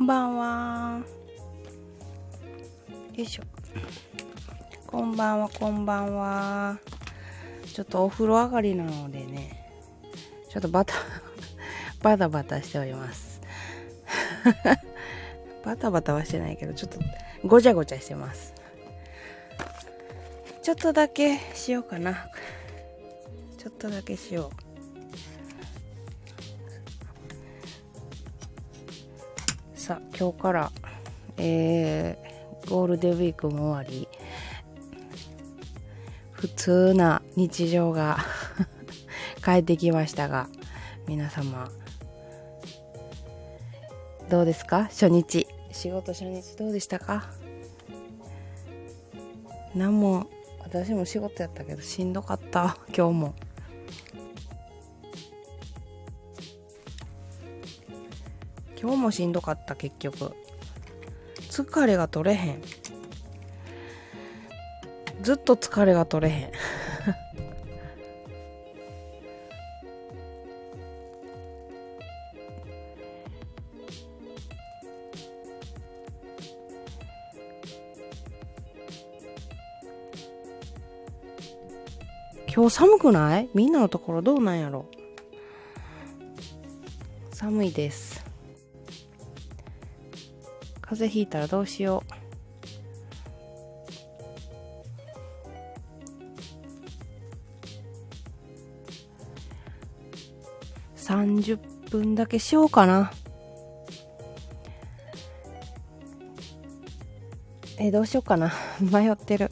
こんばんは。よいしょ。こんばんは、こんばんは。ちょっとお風呂上がりなのでね、ちょっとバタバタしております。バタバタはしてないけど、ちょっとごちゃごちゃしてます。ちょっとだけしようかな。ちょっとだけしよう。さあ、今日から、ゴールデンウィークも終わり、普通な日常が帰ってきましたが、皆様どうですか？初日、仕事初日どうでしたか？何も、私も仕事やったけどしんどかった今日も。今日もしんどかった。結局疲れが取れへん。ずっと疲れが取れへん今日寒くない？みんなのところどうなんやろ。寒いです。風邪ひいたらどうしよう。30分だけしようかな。どうしようかな迷ってる。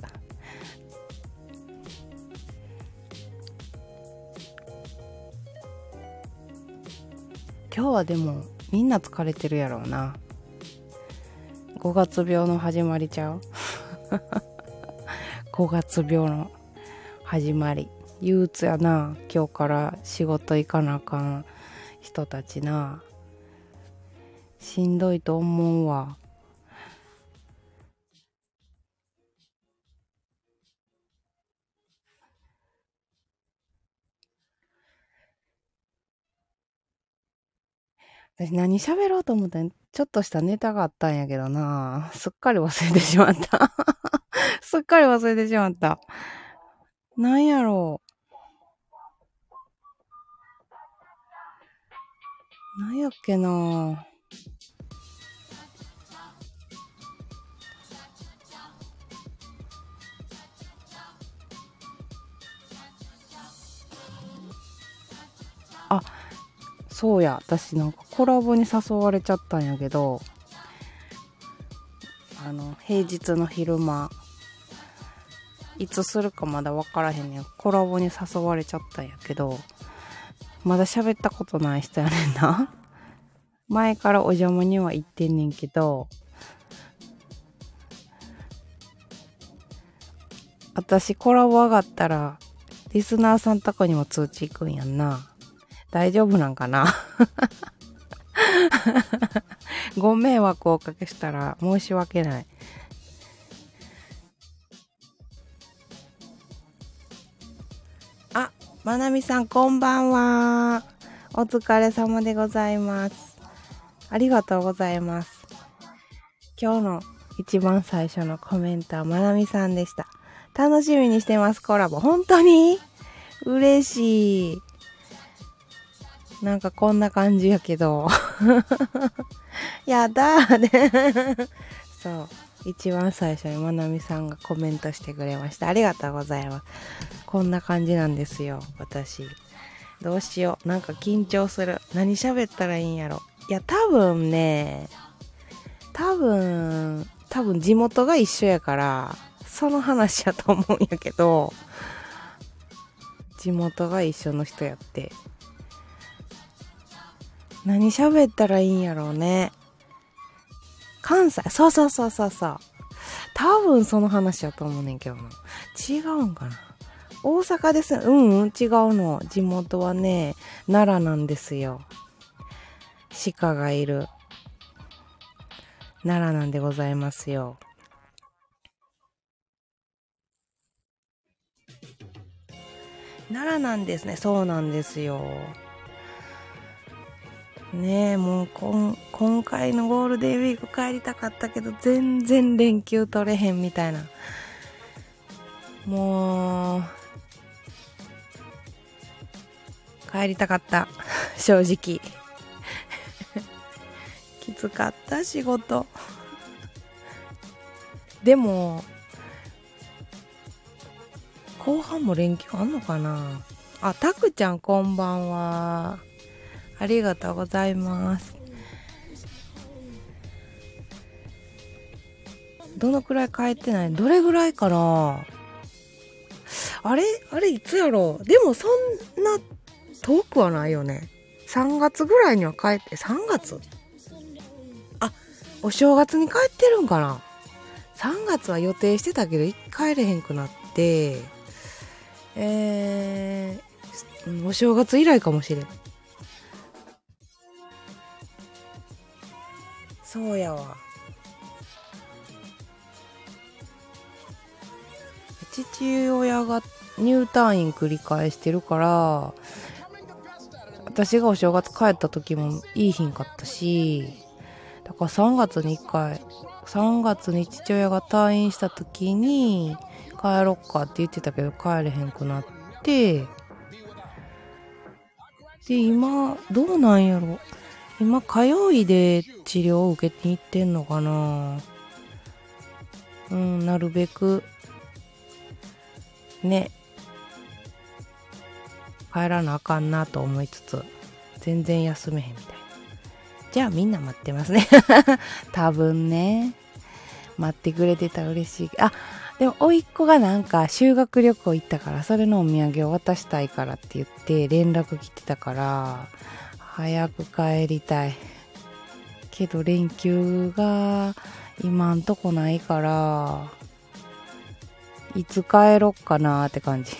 今日はでもみんな疲れてるやろうな。5月病の始まりちゃう5月病の始まり。憂鬱やな。今日から仕事行かなあかん人たちな。しんどいと思うわ。私何喋ろうと思ったの？ちょっとしたネタがあったんやけどな。すっかり忘れてしまったすっかり忘れてしまった。なんやろう、なんやっけな。あ、そうや、私なんかコラボに誘われちゃったんやけど、平日の昼間いつするかまだ分からへんねん。コラボに誘われちゃったんやけど、まだ喋ったことない人やねんな前からお邪魔には行ってんねんけど、私コラボ上がったらリスナーさんとこにも通知行くんやんな。大丈夫なんかなご迷惑をおかけしたら申し訳ない。あ、まなみさんこんばんは。お疲れ様でございます。ありがとうございます。今日の一番最初のコメントはまなみさんでした。楽しみにしてますコラボ。本当に嬉しい。なんかこんな感じやけどやだーねそう、一番最初にまなみさんがコメントしてくれました。ありがとうございます。こんな感じなんですよ私。どうしよう、なんか緊張する。何喋ったらいいんやろ。いや多分地元が一緒やからその話やと思うんやけど、地元が一緒の人やって何喋ったらいいんやろうね。関西、そう、多分その話やと思うねんけどな。違うんかな。大阪です。うん、違うの。地元はね、奈良なんですよ。鹿がいる奈良なんでございますよ。奈良なんですね。そうなんですよ。ねえ、もう今回のゴールデンウィーク帰りたかったけど全然連休取れへんみたいな、もう帰りたかった正直きつかった仕事でも後半も連休あんのかなあ。たくちゃんこんばんは、ありがとうございます。どのくらい帰ってない、どれぐらいかな、あれいつやろう。でもそんな遠くはないよね。3月ぐらいには帰って、3月、あ、お正月に帰ってるんかな。3月は予定してたけど帰れへんくなって、お正月以来かもしれん。そうやわ。父親が入退院繰り返してるから、私がお正月帰った時もいい日んかったし、だから3月に1回、3月に父親が退院した時に帰ろっかって言ってたけど帰れへんくなって、で今どうなんやろ、今火曜日で治療を受けに行ってんのかな。うん、なるべくね帰らなあかんなと思いつつ全然休めへんみたいな。じゃあみんな待ってますね多分ね、待ってくれてたら嬉しい。あ、でも甥っ子がなんか修学旅行行ったから、それのお土産を渡したいからって言って連絡来てたから、早く帰りたいけど連休が今んとこないから、いつ帰ろっかなーって感じ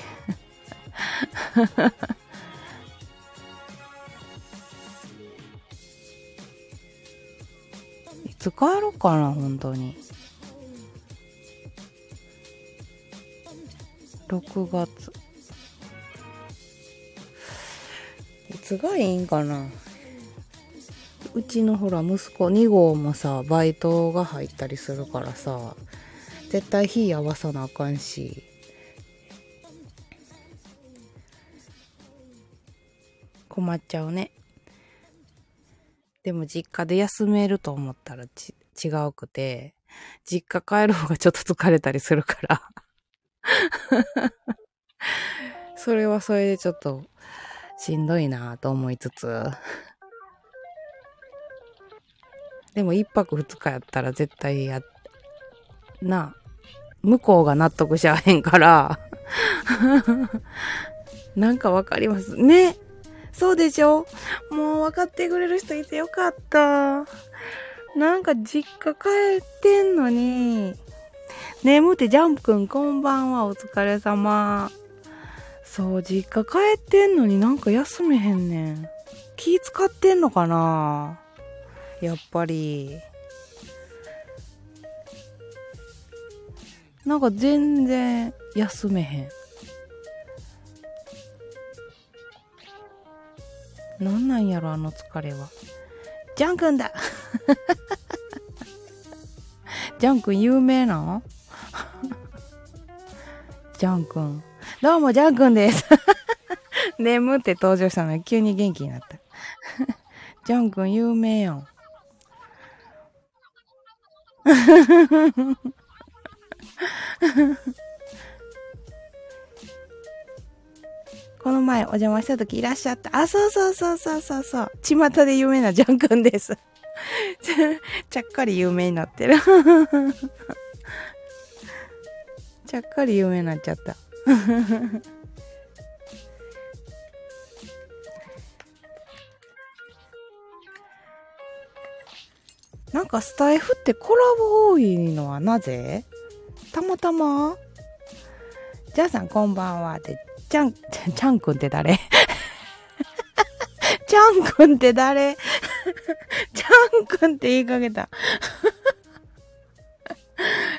いつ帰ろうかな、本当に。6月、いつがいいんかな。うちのほら息子2号もさバイトが入ったりするからさ、絶対日合わさなあかんし、困っちゃうね。でも実家で休めると思ったら違うくて、実家帰る方がちょっと疲れたりするからそれはそれでちょっとしんどいなぁと思いつつでも1泊2日やったら絶対なあ、向こうが納得しちゃへんからなんかわかりますね。そうでしょ、もう分かってくれる人いてよかった。なんか実家帰ってんのに眠って。ジャンプくんこんばんは、お疲れ様。そう、実家帰ってんのになんか休めへんねん。気使ってんのかなやっぱり。なんか全然休めへん。なんなんやろあの疲れは。ジャン君だジャン君有名なのジャン君どうも、ジャン君です眠って登場したのに急に元気になったジャン君有名やんこの前お邪魔した時いらっしゃった。あ、そうそうそうそうそうそう、巷で有名なジャン君ですちゃっかり有名になってるちゃっかり有名になっちゃったなんかスタイフってコラボ多いのはなぜ？たまたま？じゃあさんこんばんはで、ちゃんくんって誰ちゃんくんって誰ちゃんくんって言いかけた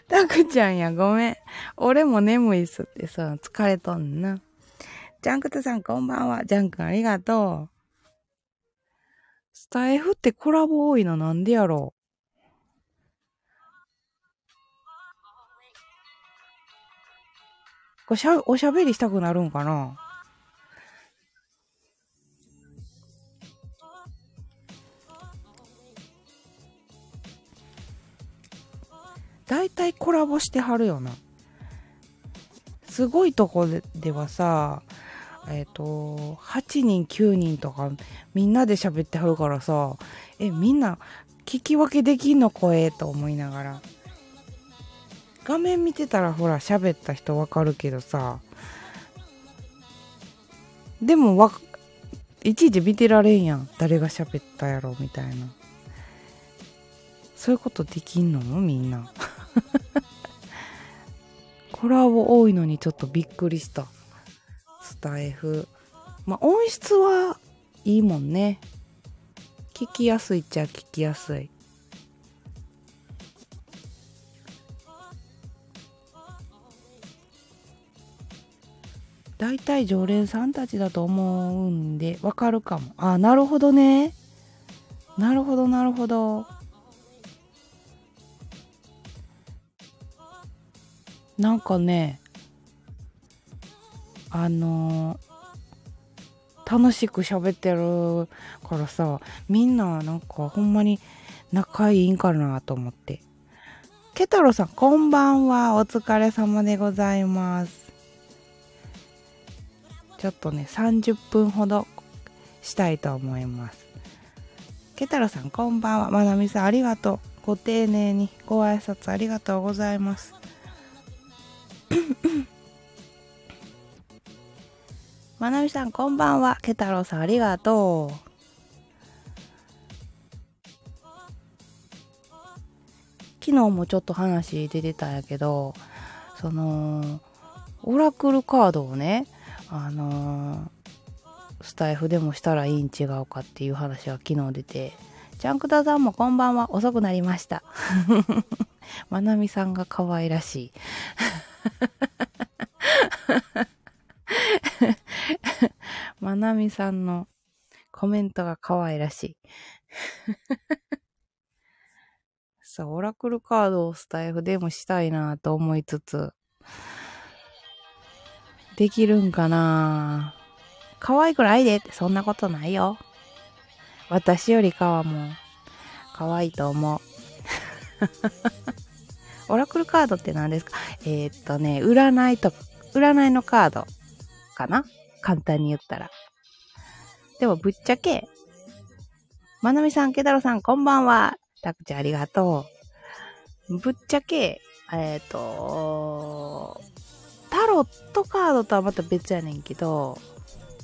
たくちゃんや、ごめん。俺も眠いっすってさ、疲れとんな。ジャンクトさんこんばんは。ジャンくんありがとう。スタイフってコラボ多いのなんでやろう。おしゃべりしたくなるんかな。だいたいコラボしてはるよな。すごいとこではさ、8人9人とかみんなで喋ってはるからさ、みんな聞き分けできんの声と思いながら。画面見てたらほら喋った人わかるけどさ、でもいちいち見てられんやん、誰が喋ったやろみたいな。そういうことできんのみんなコラボ多いのにちょっとびっくりした。スタイフ、まあ音質はいいもんね。聞きやすいっちゃ聞きやすい。大体常連さんたちだと思うんでわかるかも。あ、なるほどね。なるほどなるほど。なんかね、楽しく喋ってるからさ、みんななんかほんまに仲いいんかなと思って。ケタロさん、こんばんは。お疲れ様でございます。ちょっとね、30分ほどしたいと思います。ケタロさん、こんばんは。まなみさん、ありがとう。ご丁寧にご挨拶ありがとうございます。まなみさん、こんばんは。ケタロさん、ありがとう。昨日もちょっと話出てたんやけど、そのオラクルカードをね、スタイフでもしたらいいん違うかっていう話が昨日出て、ちゃんくださんもこんばんは、遅くなりましたまなみさんが可愛らしいまなみさんのコメントが可愛らしいさあ、オラクルカードをスタイフでもしたいなと思いつつ、できるんかな。可愛くないでって、そんなことないよ。私よりかはもう可愛いと思うオラクルカードって何ですか？占いのカードかな、簡単に言ったら。でもぶっちゃけ、まなみさん、けだろさん、こんばんは。たくちゃん、ありがとう。ぶっちゃけタロットカードとはまた別やねんけど、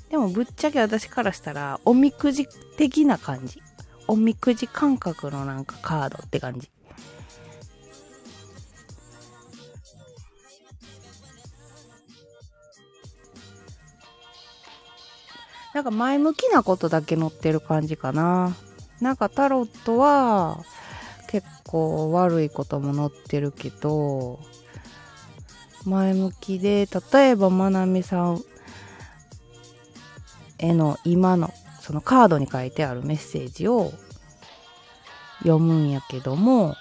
でもぶっちゃけ私からしたらおみくじ的な感じ、おみくじ感覚のなんかカードって感じ。なんか前向きなことだけ載ってる感じかな。なんかタロットは結構悪いことも載ってるけど前向きで、例えばまなみさんへの今のそのカードに書いてあるメッセージを読むんやけども、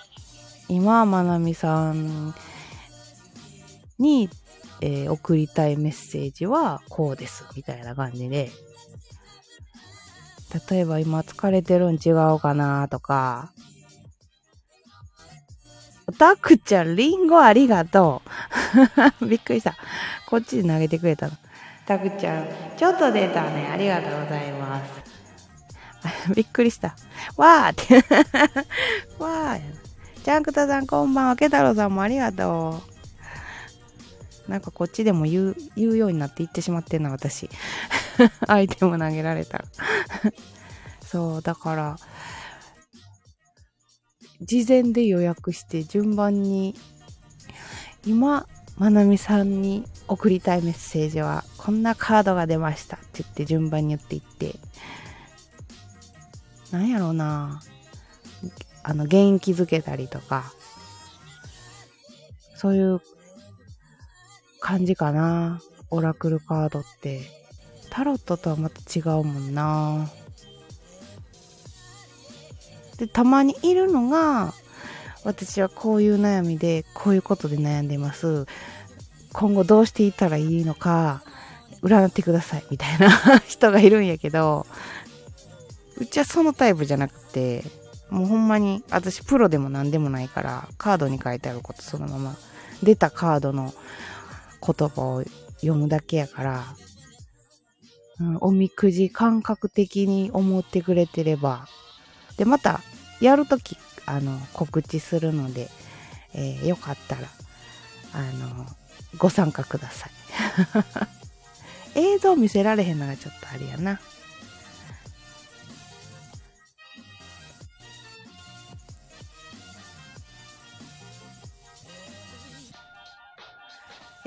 今まなみさんに、送りたいメッセージはこうですみたいな感じで、例えば今疲れてるん違うかなとか。たくちゃん、リンゴありがとうびっくりした、こっちで投げてくれたの。たくちゃん、ちょっと出たね、ありがとうございますびっくりしたわーってわー。ちゃんくたさん、こんばんは。けたろうさんもありがとう。なんかこっちでも言うようになって言ってしまってんな、私アイテム投げられたらそうだから、事前で予約して順番に、今まなみさんに送りたいメッセージはこんなカードが出ましたって言って順番に言っていって、なんやろうな、元気づけたりとかそういう感じかな。オラクルカードってタロットとはまた違うもんな。でたまにいるのが、私はこういう悩みでこういうことで悩んでます、今後どうしていったらいいのか占ってくださいみたいな人がいるんやけど、うちはそのタイプじゃなくて、もうほんまに私プロでも何でもないから、カードに書いてあることそのまま出たカードの言葉を読むだけやから、うん、おみくじ感覚的に思ってくれてれば、でまたやるとき告知するので、よかったらご参加ください映像見せられへんのがちょっとあれやな。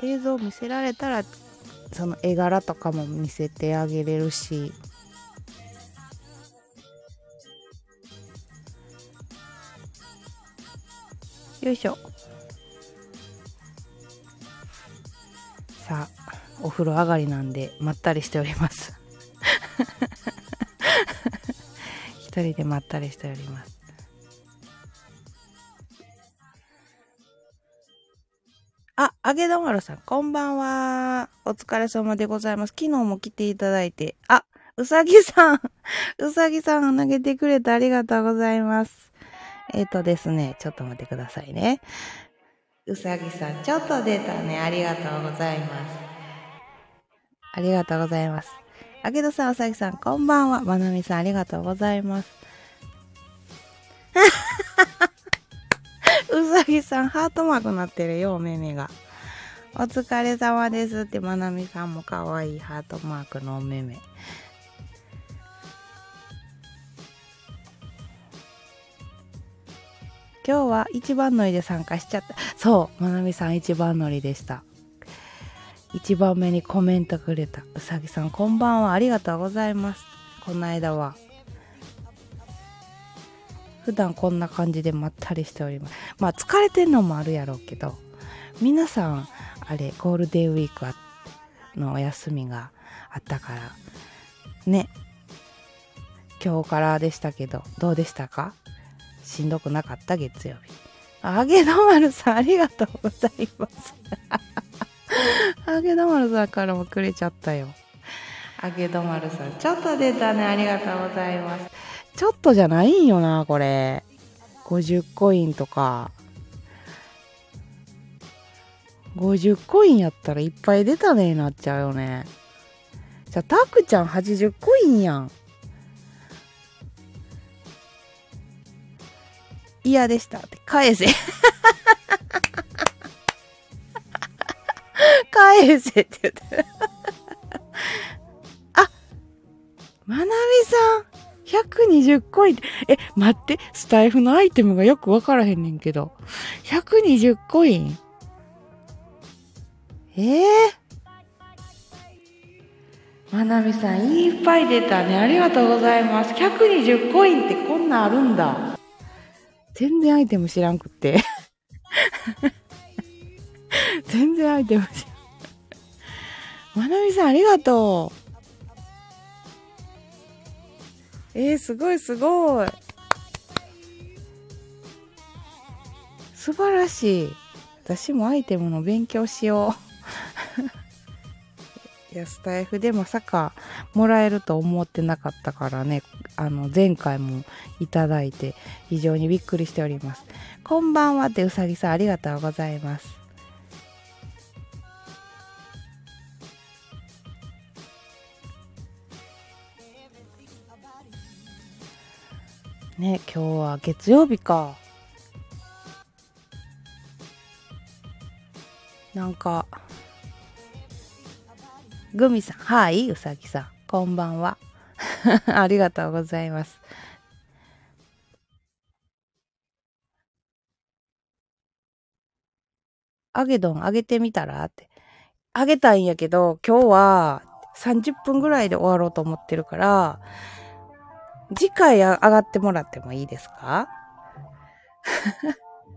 映像見せられたらその絵柄とかも見せてあげれるし、よいしょ。さあお風呂上がりなんでまったりしております一人でまったりしております。あ、あげどまるさん、こんばんは。お疲れ様でございます。昨日も来ていただいて。あ、うさぎさん。うさぎさん投げてくれてありがとうございます。ですね、ちょっと待ってくださいね。うさぎさん、ちょっと出たね。ありがとうございます。ありがとうございます。あげどさん、うさぎさん、こんばんは。まなみさん、ありがとうございます。うさぎさん、ハートマークなってるよ、お目目が。お疲れ様ですって、まなみさんもかわいいハートマークのお目目。今日は一番乗りで参加しちゃった。そう、まなみさん一番乗りでした。一番目にコメントくれた。うさぎさん、こんばんは。ありがとうございます。この間は。普段こんな感じでまったりしております。まあ疲れてんのもあるやろうけど、皆さんあれゴールデンウィークのお休みがあったからね、今日からでしたけどどうでしたか？しんどくなかった？月曜日。あげどまるさん、ありがとうございますあげどまるさんからもくれちゃったよ。あげどまるさん、ちょっと出たね。ありがとうございます。ちょっとじゃないんよな、これ。50コインとか。50コインやったらいっぱい出たねになっちゃうよね。じゃあ、たくちゃん80コインやん。嫌でしたって。返せ。返せって言ってる。あ、まなみさん。120コイン。え、待って、スタイフのアイテムがよくわからへんねんけど。120コイン？まなみさん、いっぱい出たね。ありがとうございます。120コインってこんなんあるんだ。全然アイテム知らんくって。全然アイテム知らん。まなみさん、ありがとう。すごいすごい。素晴らしい。私もアイテムの勉強しよう。いや、スタイフでまさかもらえると思ってなかったからね。前回もいただいて非常にびっくりしております。こんばんはって、うさぎさん、ありがとうございます。ね、今日は月曜日か。なんかグミさん、はい、うさぎさん、こんばんはありがとうございます。あげどんあげてみたらって、あげたいんやけど、今日は30分ぐらいで終わろうと思ってるから、次回上がってもらってもいいですか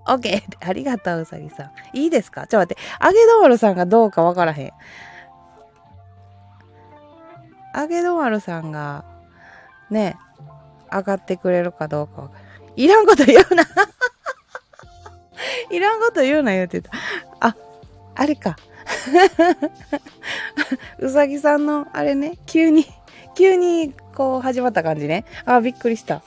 ?OK! ありがとう、うさぎさん。いいですか?ちょっと待って。あげどまるさんがどうかわからへん。あげどまるさんがね、上がってくれるかどうかわからへん。いらんこと言うないらんこと言うな言うてた。あ、あれかうさぎさんのあれね、急にこう始まった感じね。あ、びっくりした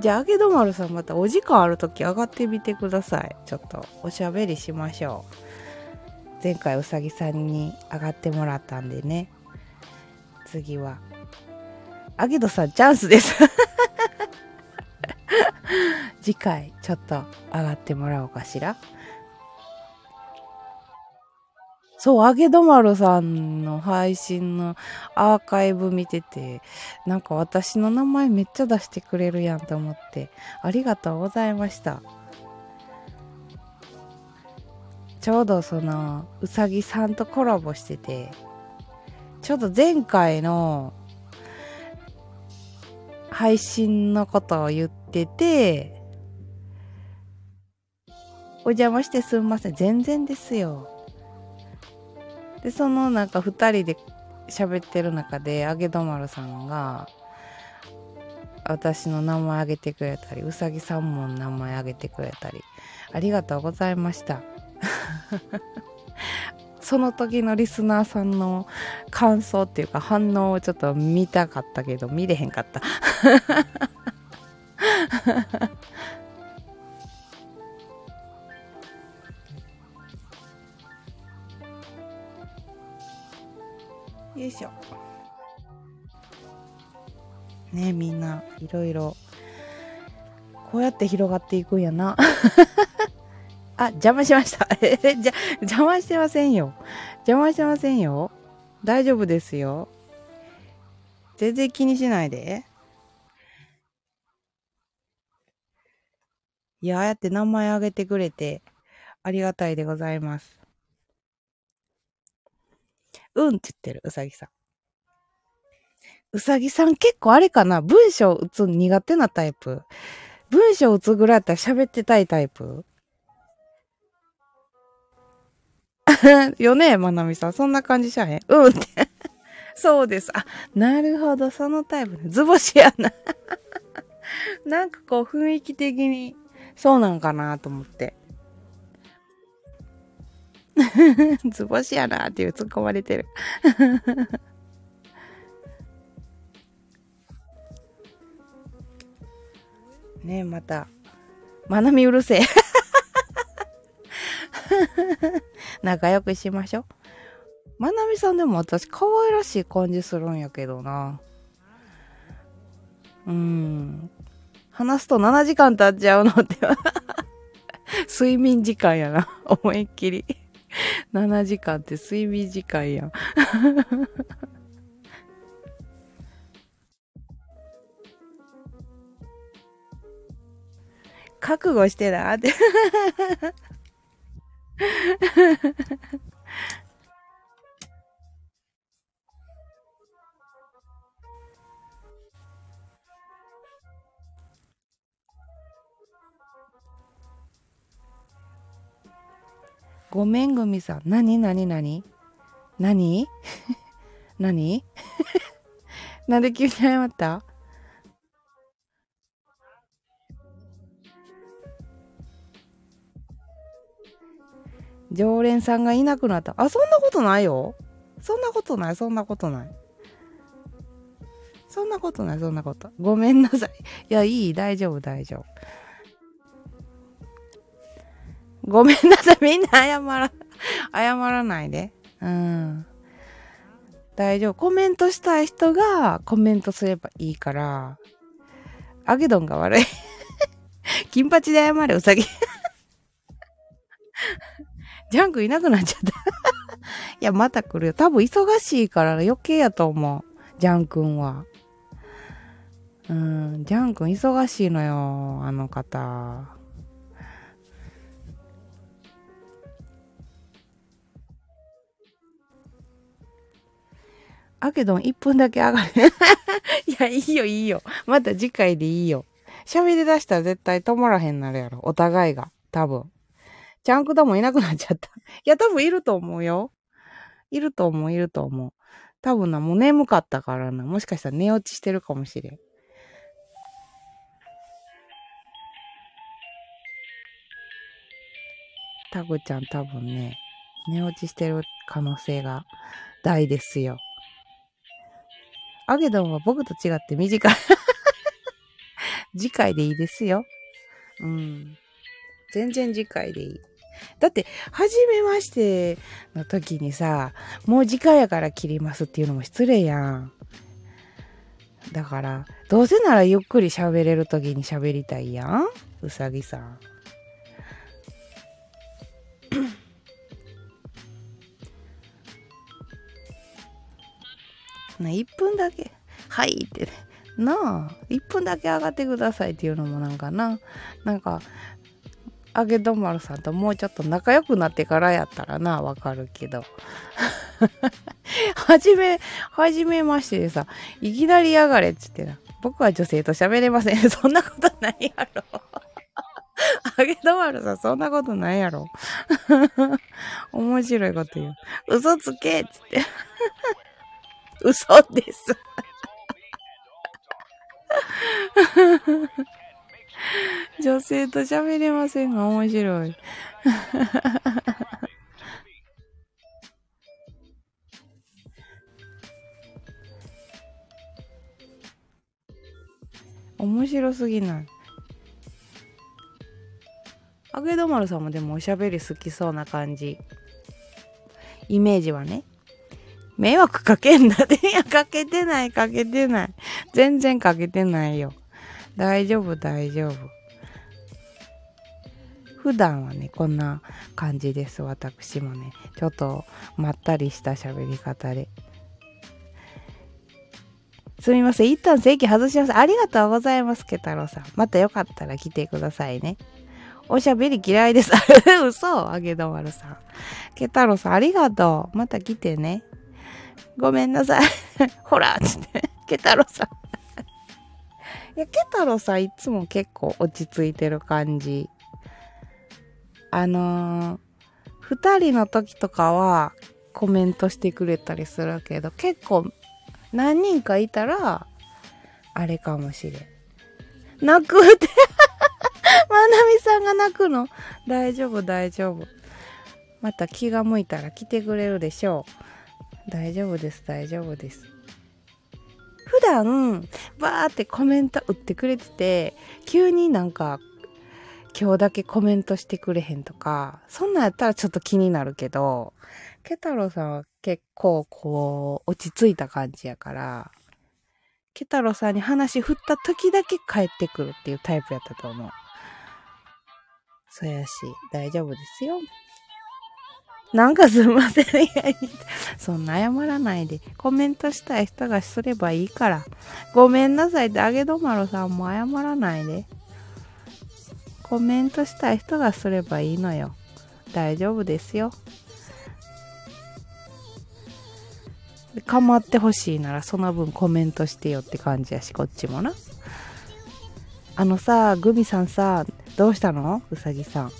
じゃああげどまるさん、またお時間あるとき上がってみてください。ちょっとおしゃべりしましょう。前回うさぎさんに上がってもらったんでね。次はあげどさんチャンスです次回ちょっと上がってもらおうかしら。そう、あげどまるさんの配信のアーカイブ見てて、なんか私の名前めっちゃ出してくれるやんと思って、ありがとうございました。ちょうどそのうさぎさんとコラボしてて、ちょうど前回の配信のことを言ってて、お邪魔してすんません。全然ですよ。で、そのなんか2人で喋ってる中で、あげどまるさんが私の名前あげてくれたり、うさぎさんも名前あげてくれたり、ありがとうございましたその時のリスナーさんの感想っていうか反応をちょっと見たかったけど見れへんかったよいしょね。みんないろいろこうやって広がっていくんやなあ、邪魔しました。邪魔してませんよ。邪魔してませんよ。大丈夫ですよ。全然気にしないで。いや、ああやって名前あげてくれて、ありがたいでございます。うんって言ってる、うさぎさん。うさぎさん結構あれかな、文章打つ苦手なタイプ。文章打つぐらいだったら喋ってたいタイプよね、まなみさん。そんな感じしゃへん。うんってそうです。あ、なるほど。そのタイプね。図星やななんかこう、雰囲気的に、そうなんかなと思って。図星やなっていう突っ込まれてる。ねえ、また。まなみうるせえ。仲良くしましょう。まなみさんでも私可愛らしい感じするんやけどな。話すと7時間経っちゃうのって睡眠時間やな、思いっきり7時間って睡眠時間やん覚悟してなってごめん組さん、何何なんで急に謝った？常連さんがいなくなった。あ、そんなことないよ。そんなことない。ごめんなさい。いや、いい、大丈夫。ごめんなさい。みんな謝らないで。大丈夫。コメントしたい人がコメントすればいいから。あげどんが悪い。金八で謝れ、うさぎ。ジャンクいなくなっちゃった。いや、また来るよ。多分忙しいから余計やと思う。ジャン君は。ジャン君忙しいのよ、あの方。あけど1分だけ上がる。いや、いいよ。また次回でいいよ。喋り出したら絶対止まらへんなるやろ。お互いが。多分。ジャンクだもんいなくなっちゃった。いや、多分いると思うよ。いると思う。多分な、もう眠かったからな。もしかしたら寝落ちしてるかもしれん。タグちゃん多分ね、寝落ちしてる可能性が大ですよ。アゲドンは僕と違って短い。次回でいいですよ。うん。全然次回でいい。だって、初めましての時にさ、もう次回やから切りますっていうのも失礼やん。だから、どうせならゆっくり喋れる時に喋りたいやん。うさぎさん。な、1分だけ、はいって、ね、なあ、1分だけ上がってくださいっていうのもなんかな、なんか、あげどまるさんともうちょっと仲良くなってからやったらな、わかるけど。はじめましてでさ、いきなりやがれっつってな、僕は女性と喋れません。そんなことないやろ。あげどまるさん、そんなことないやろ。面白いこと言う。嘘つけっつって。嘘です。女性と喋れませんが面白い。面白すぎない。あげどまるさんもでもおしゃべり好きそうな感じ。イメージはね。迷惑かけんなって。いや、かけてない。全然かけてないよ。大丈夫。普段はね、こんな感じです。私もね、ちょっとまったりした喋り方で。すみません。一旦席外します。ありがとうございます、ケタロウさん。またよかったら来てくださいね。おしゃべり嫌いです。嘘、あげどまるさん。ケタロウさん、ありがとう。また来てね。ごめんなさい。ほらつって、ケタロさん。いや、ケタロさんいつも結構落ち着いてる感じ。二人の時とかはコメントしてくれたりするけど、結構何人かいたら、あれかもしれん。泣くって。まなみさんが泣くの？大丈夫。また気が向いたら来てくれるでしょう。大丈夫です。普段バーってコメント打ってくれてて、急になんか今日だけコメントしてくれへんとか、そんなんやったらちょっと気になるけど、ケタロウさんは結構こう落ち着いた感じやから、ケタロウさんに話振った時だけ帰ってくるっていうタイプやったと思う。そうやし、大丈夫ですよ。なんかすいません。そんな謝らないで。コメントしたい人がすればいいから。ごめんなさいって、あげどまろさんも謝らないで。コメントしたい人がすればいいのよ。大丈夫ですよ。構ってほしいならその分コメントしてよって感じやし、こっちもな。あのさ、グミさんさ、どうしたの？うさぎさん。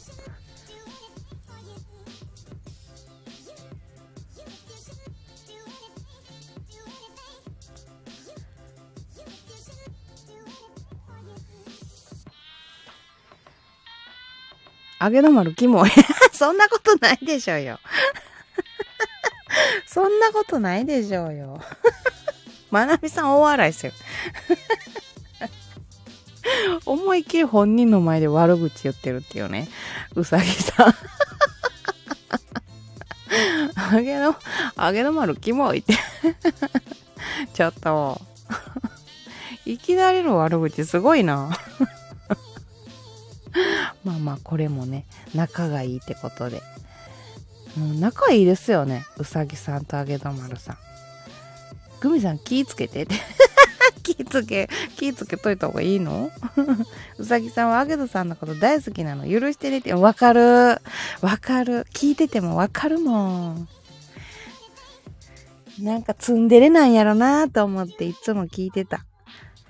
あげどまるキモい。そんなことないでしょうよ。そんなことないでしょうよ。まなみさん大笑いする。思いっきり本人の前で悪口言ってるっていうね。うさぎさん。あげどまるキモいって。ちょっと。いきなりの悪口すごいな。まあこれもね、仲がいいってことで、うん、仲いいですよね。うさぎさんとあげどまるさん。グミさん気ぃつけてって気ぃつけといた方がいいの？うさぎさんはあげどさんのこと大好きなの、許してねって。わかる。聞いててもわかるもん。なんかツンデレなんやろなと思っていつも聞いてた。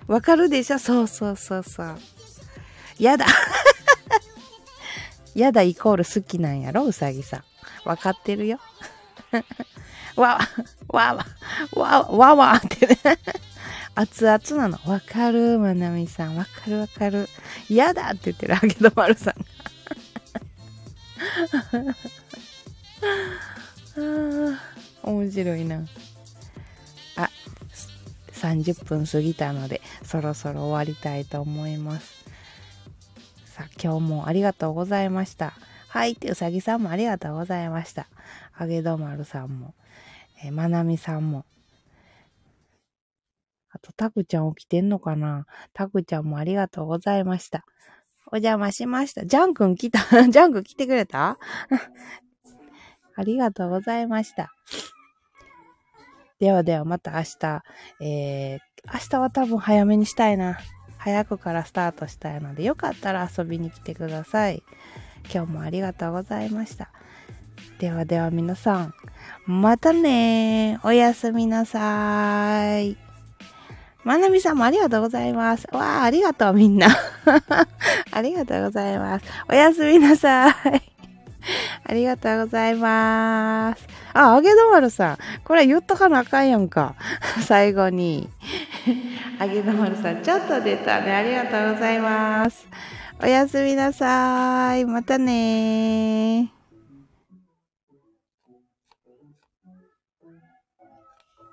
わかるでしょ？そう。やだやだイコール好きなんやろ、うさぎさん。わかってるよ。わわわわわわってね熱々なのわかる、まなみさんわかるわかる、嫌だって言ってるあげどまるさんがあ面白いなあ。30分過ぎたのでそろそろ終わりたいと思います。さあ今日もありがとうございました。はいってうさぎさんもありがとうございました。あげどまるさんもまなみさんも、あとタクちゃん起きてんのかな、タクちゃんもありがとうございました。お邪魔しました。ジャン君来たジャン君来てくれたありがとうございました。ではではまた明日、明日は多分早めにしたいな、早くからスタートしたいのでよかったら遊びに来てください。今日もありがとうございました。ではでは皆さんまたねー、おやすみなさーい。まなみさんもありがとうございます。わーありがとうみんなありがとうございます。おやすみなさーいありがとうございます。あ、あげどまるさん。これ言っとかなあかんやんか。最後に。あげどまるさん、ちょっと出たね。ありがとうございます。おやすみなさい。またねー。